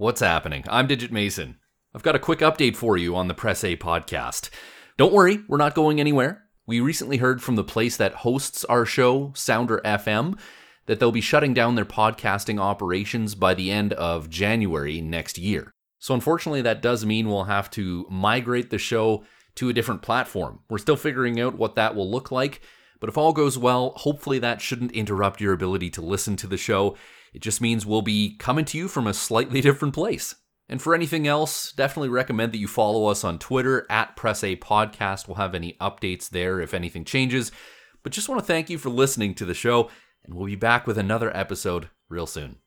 What's happening? I'm Digit Mason. I've got a quick update for you on the Press A Podcast. Don't worry, we're not going anywhere. We recently heard from the place that hosts our show, Sounder FM, that they'll be shutting down their podcasting operations by the end of January next year. So unfortunately, that does mean we'll have to migrate the show to a different platform. We're still figuring out what that will look like, but if all goes well, hopefully that shouldn't interrupt your ability to listen to the show. It just means we'll be coming to you from a slightly different place. And for anything else, definitely recommend that you follow us on Twitter, @PressAPodcast. We'll have any updates there if anything changes. But just want to thank you for listening to the show, and we'll be back with another episode real soon.